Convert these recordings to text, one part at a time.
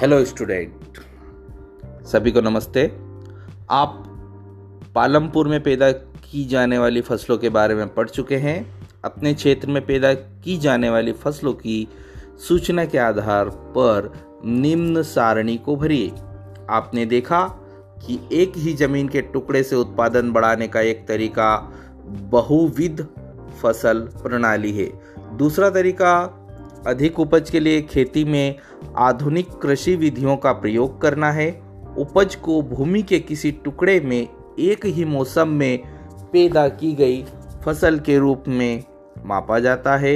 Hello student, सभी को नमस्ते। आप पालमपुर में पैदा की जाने वाली फसलों के बारे में पढ़ चुके हैं। अपने क्षेत्र में पैदा की जाने वाली फसलों की सूचना के आधार पर निम्न सारणी को भरिए। आपने देखा कि एक ही जमीन के टुकड़े से उत्पादन बढ़ाने का एक तरीका बहुविध फसल प्रणाली है। दूसरा तरीका अधिक उपज के लिए खेती में आधुनिक कृषि विधियों का प्रयोग करना है। उपज को भूमि के किसी टुकड़े में एक ही मौसम में पैदा की गई फसल के रूप में मापा जाता है।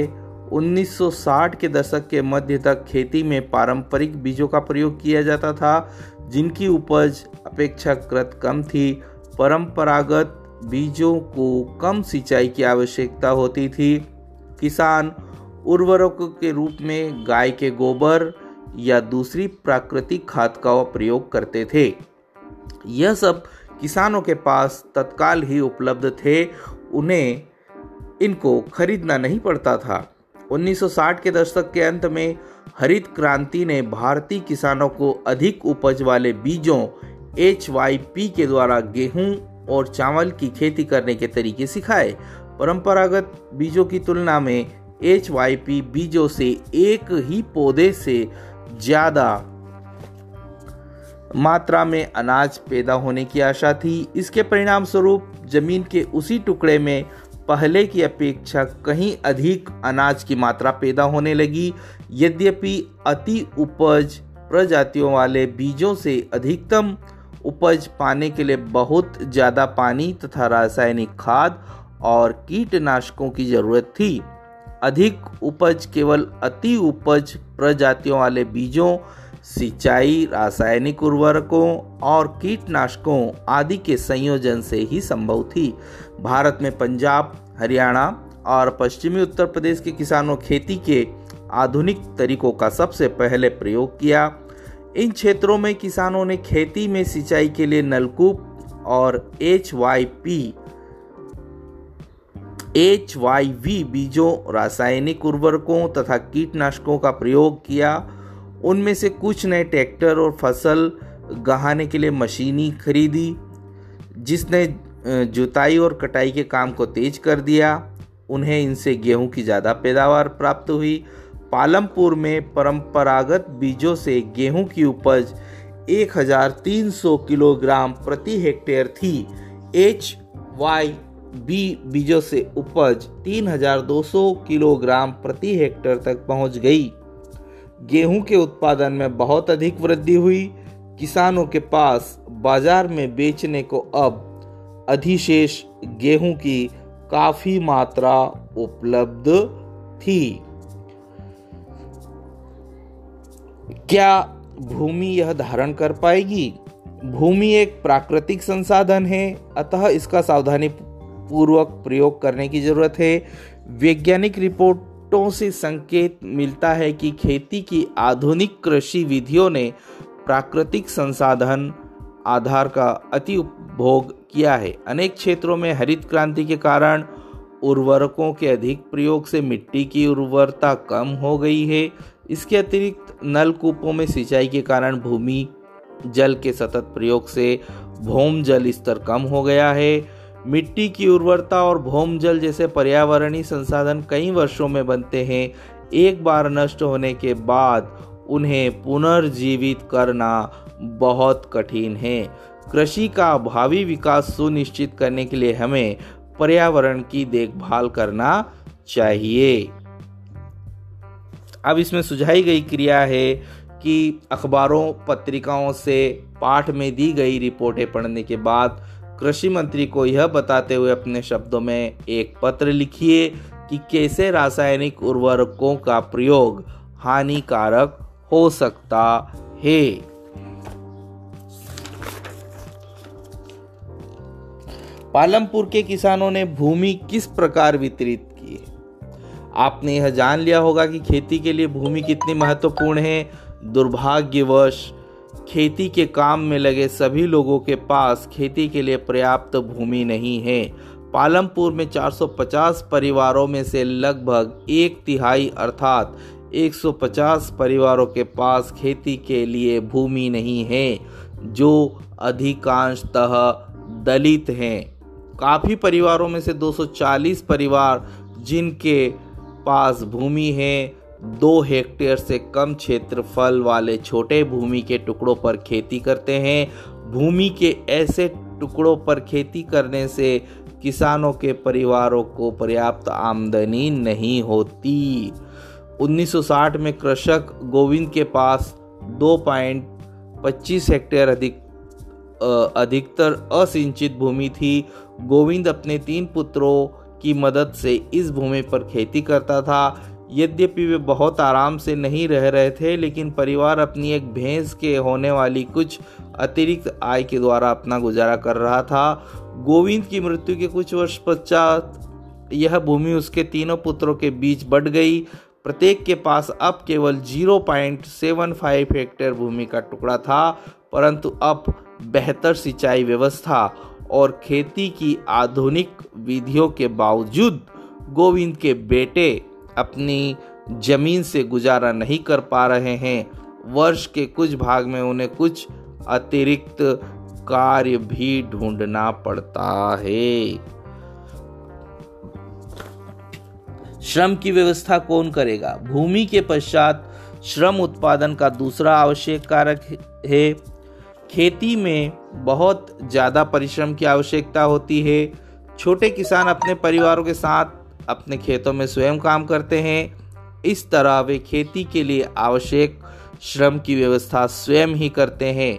1960 के दशक के मध्य तक खेती में पारंपरिक बीजों का प्रयोग किया जाता था, जिनकी उपज अपेक्षाकृत कम थी। परंपरागत बीजों को कम सिंचाई की आवश्यकता होती थी। किसान उर्वरकों के रूप में गाय के गोबर या दूसरी प्राकृतिक खाद का प्रयोग करते थे। यह सब किसानों के पास तत्काल ही उपलब्ध थे, उन्हें इनको खरीदना नहीं पड़ता था। 1960 के दशक के अंत में हरित क्रांति ने भारतीय किसानों को अधिक उपज वाले बीजों HYP के द्वारा गेहूं और चावल की खेती करने के तरीके सिखाए। परंपरागत बीजों की तुलना में HYP बीजों से एक ही पौधे से ज़्यादा मात्रा में अनाज पैदा होने की आशा थी। इसके परिणाम स्वरूप जमीन के उसी टुकड़े में पहले की अपेक्षा कहीं अधिक अनाज की मात्रा पैदा होने लगी। यद्यपि अति उपज प्रजातियों वाले बीजों से अधिकतम उपज पाने के लिए बहुत ज़्यादा पानी तथा रासायनिक खाद और कीटनाशकों की जरूरत थी। अधिक उपज केवल अति उपज प्रजातियों वाले बीजों, सिंचाई, रासायनिक उर्वरकों और कीटनाशकों आदि के संयोजन से ही संभव थी। भारत में पंजाब, हरियाणा और पश्चिमी उत्तर प्रदेश के किसानों खेती के आधुनिक तरीकों का सबसे पहले प्रयोग किया। इन क्षेत्रों में किसानों ने खेती में सिंचाई के लिए नलकूप और HYV बीजों, रासायनिक उर्वरकों तथा कीटनाशकों का प्रयोग किया। उनमें से कुछ ने ट्रैक्टर और फसल गहाने के लिए मशीनी खरीदी, जिसने जुताई और कटाई के काम को तेज कर दिया। उन्हें इनसे गेहूं की ज़्यादा पैदावार प्राप्त हुई। पालमपुर में परंपरागत बीजों से गेहूं की उपज 1300 किलोग्राम प्रति हेक्टेयर थी। HYB बीजों से उपज 3200 किलोग्राम प्रति हेक्टेयर तक पहुंच गई। गेहूं के उत्पादन में बहुत अधिक वृद्धि हुई। किसानों के पास बाजार में बेचने को अब अधिशेष गेहूं की काफ़ी मात्रा उपलब्ध थी। क्या भूमि यह धारण कर पाएगी? भूमि एक प्राकृतिक संसाधन है, अतः इसका सावधानी पूर्वक प्रयोग करने की जरूरत है। वैज्ञानिक रिपोर्टों से संकेत मिलता है कि खेती की आधुनिक कृषि विधियों ने प्राकृतिक संसाधन आधार का अति उपभोग किया है। अनेक क्षेत्रों में हरित क्रांति के कारण उर्वरकों के अधिक प्रयोग से मिट्टी की उर्वरता कम हो गई है। इसके अतिरिक्त नलकूपों में सिंचाई के कारण भूमि जल के सतत प्रयोग से भौम जल स्तर कम हो गया है। मिट्टी की उर्वरता और भौम जल जैसे पर्यावरणीय संसाधन कई वर्षों में बनते हैं। एक बार नष्ट होने के बाद उन्हें पुनर्जीवित करना बहुत कठिन है। कृषि का भावी विकास सुनिश्चित करने के लिए हमें पर्यावरण की देखभाल करना चाहिए। अब इसमें सुझाई गई क्रिया है कि अखबारों, पत्रिकाओं से पाठ में दी गई रिपोर्टें पढ़ने के बाद कृषि मंत्री को यह बताते हुए अपने शब्दों में एक पत्र लिखिए कि कैसे रासायनिक उर्वरकों का प्रयोग हानिकारक हो सकता है। पालमपुर के किसानों ने भूमि किस प्रकार वितरित की है? आपने यह जान लिया होगा कि खेती के लिए भूमि कितनी महत्वपूर्ण है। दुर्भाग्यवश खेती के काम में लगे सभी लोगों के पास खेती के लिए पर्याप्त भूमि नहीं है। पालमपुर में 450 परिवारों में से लगभग 1/3 अर्थात 150 परिवारों के पास खेती के लिए भूमि नहीं है, जो अधिकांशतः दलित हैं। काफ़ी परिवारों में से 240 परिवार जिनके पास भूमि है 2 हेक्टेयर से कम क्षेत्रफल वाले छोटे भूमि के टुकड़ों पर खेती करते हैं। भूमि के ऐसे टुकड़ों पर खेती करने से किसानों के परिवारों को पर्याप्त आमदनी नहीं होती। 1960 में कृषक गोविंद के पास 2.25 हेक्टेयर अधिकतर असिंचित भूमि थी। गोविंद अपने 3 पुत्रों की मदद से इस भूमि पर खेती करता था। यद्यपि वे बहुत आराम से नहीं रह रहे थे, लेकिन परिवार अपनी एक भैंस के होने वाली कुछ अतिरिक्त आय के द्वारा अपना गुजारा कर रहा था। गोविंद की मृत्यु के कुछ वर्ष पश्चात यह भूमि उसके 3 पुत्रों के बीच बंट गई। प्रत्येक के पास अब केवल 0.75 हेक्टेयर भूमि का टुकड़ा था, परंतु अब बेहतर सिंचाई व्यवस्था और खेती की आधुनिक विधियों के बावजूद गोविंद के बेटे अपनी जमीन से गुजारा नहीं कर पा रहे हैं। वर्ष के कुछ भाग में उन्हें कुछ अतिरिक्त कार्य भी ढूंढना पड़ता है। श्रम की व्यवस्था कौन करेगा? भूमि के पश्चात श्रम उत्पादन का दूसरा आवश्यक कारक है। खेती में बहुत ज़्यादा परिश्रम की आवश्यकता होती है। छोटे किसान अपने परिवारों के साथ अपने खेतों में स्वयं काम करते हैं। इस तरह वे खेती के लिए आवश्यक श्रम की व्यवस्था स्वयं ही करते हैं।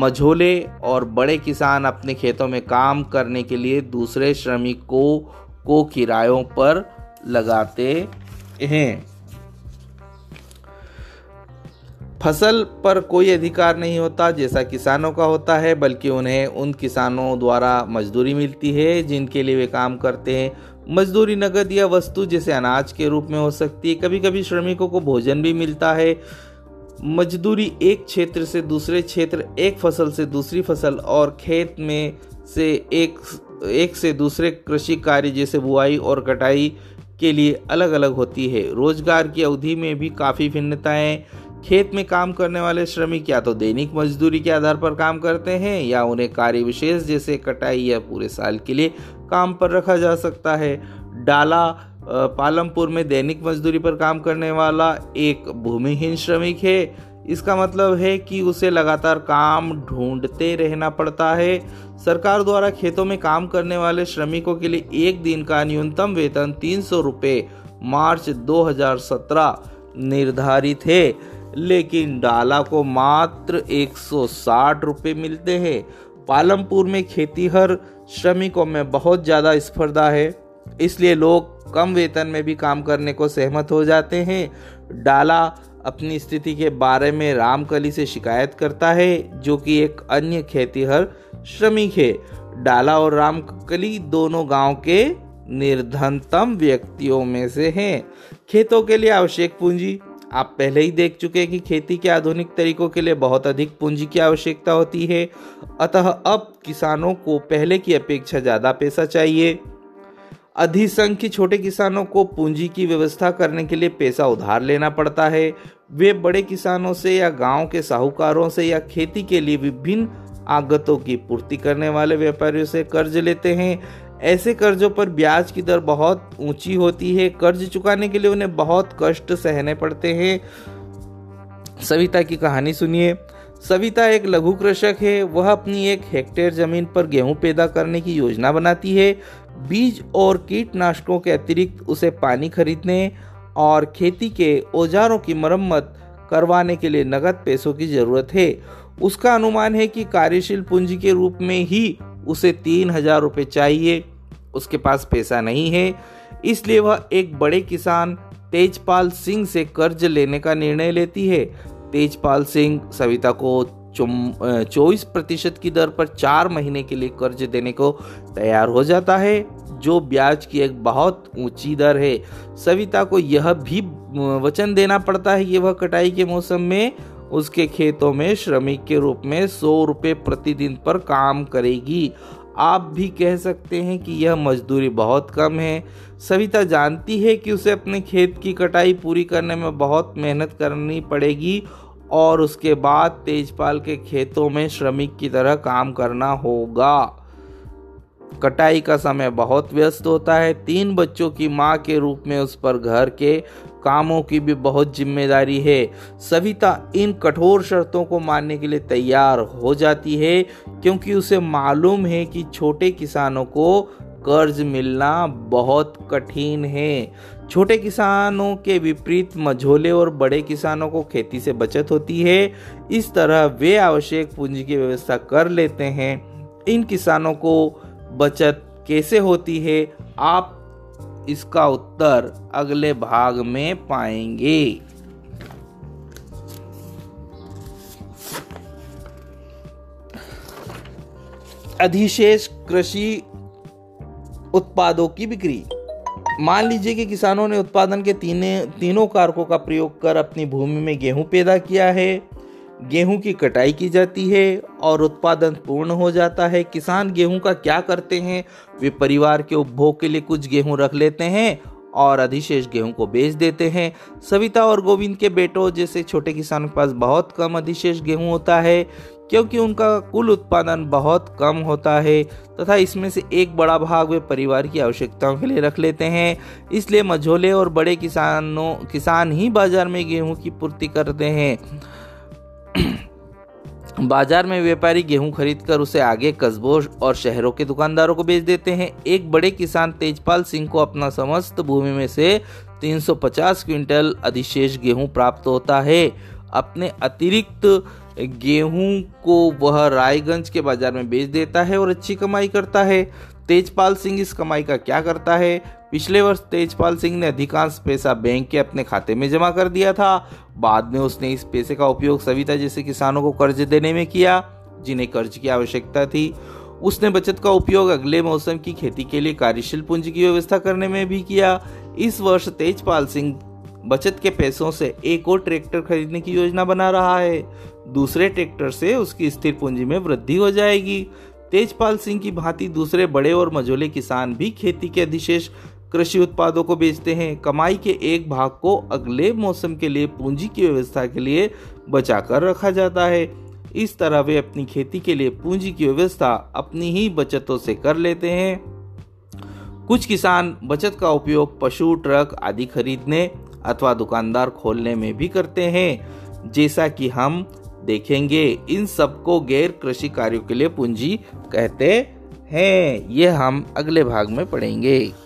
मझोले और बड़े किसान अपने खेतों में काम करने के लिए दूसरे श्रमिकों को किरायों पर लगाते हैं। फसल पर कोई अधिकार नहीं होता जैसा किसानों का होता है, बल्कि उन्हें उन किसानों द्वारा मजदूरी मिलती है जिनके लिए वे काम करते हैं। मजदूरी नगद या वस्तु जैसे अनाज के रूप में हो सकती है। कभी कभी श्रमिकों को भोजन भी मिलता है। मजदूरी एक क्षेत्र से दूसरे क्षेत्र, एक फसल से दूसरी फसल और खेत में से एक से दूसरे कृषि कार्य जैसे बुआई और कटाई के लिए अलग अलग होती है। रोजगार की अवधि में भी काफ़ी भिन्नताएं। खेत में काम करने वाले श्रमिक या तो दैनिक मजदूरी के आधार पर काम करते हैं या उन्हें कार्य विशेष जैसे कटाई या पूरे साल के लिए काम पर रखा जा सकता है। डाला पालमपुर में दैनिक मजदूरी पर काम करने वाला एक भूमिहीन श्रमिक है। इसका मतलब है कि उसे लगातार काम ढूंढते रहना पड़ता है। सरकार द्वारा खेतों में काम करने वाले श्रमिकों के लिए एक दिन का न्यूनतम वेतन 300 रुपये मार्च 2017 निर्धारित है, लेकिन डाला को मात्र 160 रुपये मिलते हैं। पालमपुर में खेतीहर श्रमिकों में बहुत ज़्यादा स्पर्धा है, इसलिए लोग कम वेतन में भी काम करने को सहमत हो जाते हैं। डाला अपनी स्थिति के बारे में रामकली से शिकायत करता है, जो कि एक अन्य खेतीहर श्रमिक है। डाला और रामकली दोनों गांव के निर्धनतम व्यक्तियों में से हैं। खेतों के लिए आवश्यक पूंजी। आप पहले ही देख चुके हैं कि खेती के आधुनिक तरीकों के लिए बहुत अधिक पूंजी की आवश्यकता होती है, अतः अब किसानों को पहले की अपेक्षा ज़्यादा पैसा चाहिए। अधिसंख्य के छोटे किसानों को पूंजी की व्यवस्था करने के लिए पैसा उधार लेना पड़ता है। वे बड़े किसानों से या गांव के साहूकारों से या खेती के लिए विभिन्न आगतों की पूर्ति करने वाले व्यापारियों से कर्ज लेते हैं। ऐसे कर्जों पर ब्याज की दर बहुत ऊंची होती है। कर्ज चुकाने के लिए उन्हें बहुत कष्ट सहने पड़ते हैं। सविता की कहानी सुनिए। सविता एक लघु कृषक है। वह अपनी 1 हेक्टेयर जमीन पर गेहूं पैदा करने की योजना बनाती है। बीज और कीटनाशकों के अतिरिक्त उसे पानी खरीदने और खेती के औजारों की मरम्मत करवाने के लिए नकद पैसों की जरूरत है। उसका अनुमान है कि कार्यशील पूंजी के रूप में ही उसे 3,000 रुपये चाहिए। उसके पास पैसा नहीं है, इसलिए वह एक बड़े किसान तेजपाल सिंह से कर्ज लेने का निर्णय लेती है। तेजपाल सिंह सविता को 24% की दर पर 4 महीने के लिए कर्ज देने को तैयार हो जाता है, जो ब्याज की एक बहुत ऊंची दर है। सविता को यह भी वचन देना पड़ता है कि वह कटाई के मौसम में उसके खेतों में श्रमिक के रूप में 100 रुपये प्रतिदिन पर काम करेगी। आप भी कह सकते हैं कि यह मजदूरी बहुत कम है। सविता जानती है कि उसे अपने खेत की कटाई पूरी करने में बहुत मेहनत करनी पड़ेगी और उसके बाद तेजपाल के खेतों में श्रमिक की तरह काम करना होगा। कटाई का समय बहुत व्यस्त होता है। 3 बच्चों की माँ के रूप में उस पर घर के कामों की भी बहुत जिम्मेदारी है। सविता इन कठोर शर्तों को मानने के लिए तैयार हो जाती है क्योंकि उसे मालूम है कि छोटे किसानों को कर्ज मिलना बहुत कठिन है। छोटे किसानों के विपरीत मझोले और बड़े किसानों को खेती से बचत होती है। इस तरह वे आवश्यक पूंजी की व्यवस्था कर लेते हैं। इन किसानों को बचत कैसे होती है, आप इसका उत्तर अगले भाग में पाएंगे। अधिशेष कृषि उत्पादों की बिक्री। मान लीजिए कि किसानों ने उत्पादन के तीनों कारकों का प्रयोग कर अपनी भूमि में गेहूं पैदा किया है। गेहूं की कटाई की जाती है और उत्पादन पूर्ण हो जाता है। किसान गेहूं का क्या करते हैं? वे परिवार के उपभोग के लिए कुछ गेहूं रख लेते हैं और अधिशेष गेहूं को बेच देते हैं। सविता और गोविंद के बेटों जैसे छोटे किसानों के पास बहुत कम अधिशेष गेहूं होता है क्योंकि उनका कुल उत्पादन बहुत कम होता है तथा इसमें से एक बड़ा भाग वे परिवार की आवश्यकताओं के लिए रख लेते हैं। इसलिए मझोले और बड़े किसान ही बाजार में गेहूं की पूर्ति करते हैं। बाजार में व्यापारी गेहूं खरीदकर उसे आगे कस्बों और शहरों के दुकानदारों को बेच देते हैं। एक बड़े किसान तेजपाल सिंह को अपना समस्त भूमि में से 350 क्विंटल अधिशेष गेहूं प्राप्त होता है। अपने अतिरिक्त गेहूं को वह रायगंज के बाजार में बेच देता है और अच्छी कमाई करता है। तेजपाल सिंह इस कमाई का क्या करता है? पिछले वर्ष तेजपाल सिंह ने अधिकांश पैसा बैंक के अपने खाते में जमा कर दिया था। बाद में उसने इस पैसे का उपयोग सविता जैसे किसानों को कर्ज देने में किया जिन्हें कर्ज की आवश्यकता थी। उसने बचत का उपयोग अगले मौसम की खेती के लिए कार्यशील पूंजी की व्यवस्था करने में भी किया। इस वर्ष तेजपाल सिंह बचत के पैसों से एक और ट्रैक्टर खरीदने की योजना बना रहा है। दूसरे ट्रैक्टर से उसकी स्थिर पूंजी में वृद्धि हो जाएगी। तेजपाल सिंह की भांति दूसरे बड़े और मझोले किसान भी खेती के अधिशेष कृषि उत्पादों को बेचते हैं। कमाई के एक भाग को अगले मौसम के लिए पूंजी की व्यवस्था के लिए बचा कर रखा जाता है। इस तरह वे अपनी खेती के लिए पूंजी की व्यवस्था अपनी ही बचतों से कर लेते हैं। कुछ किसान बचत का उपयोग पशु, ट्रक आदि खरीदने अथवा दुकानदार खोलने में भी करते हैं, जैसा कि हम देखेंगे। इन सबको गैर कृषि कार्यों के लिए पूंजी कहते हैं। यह हम अगले भाग में पढ़ेंगे।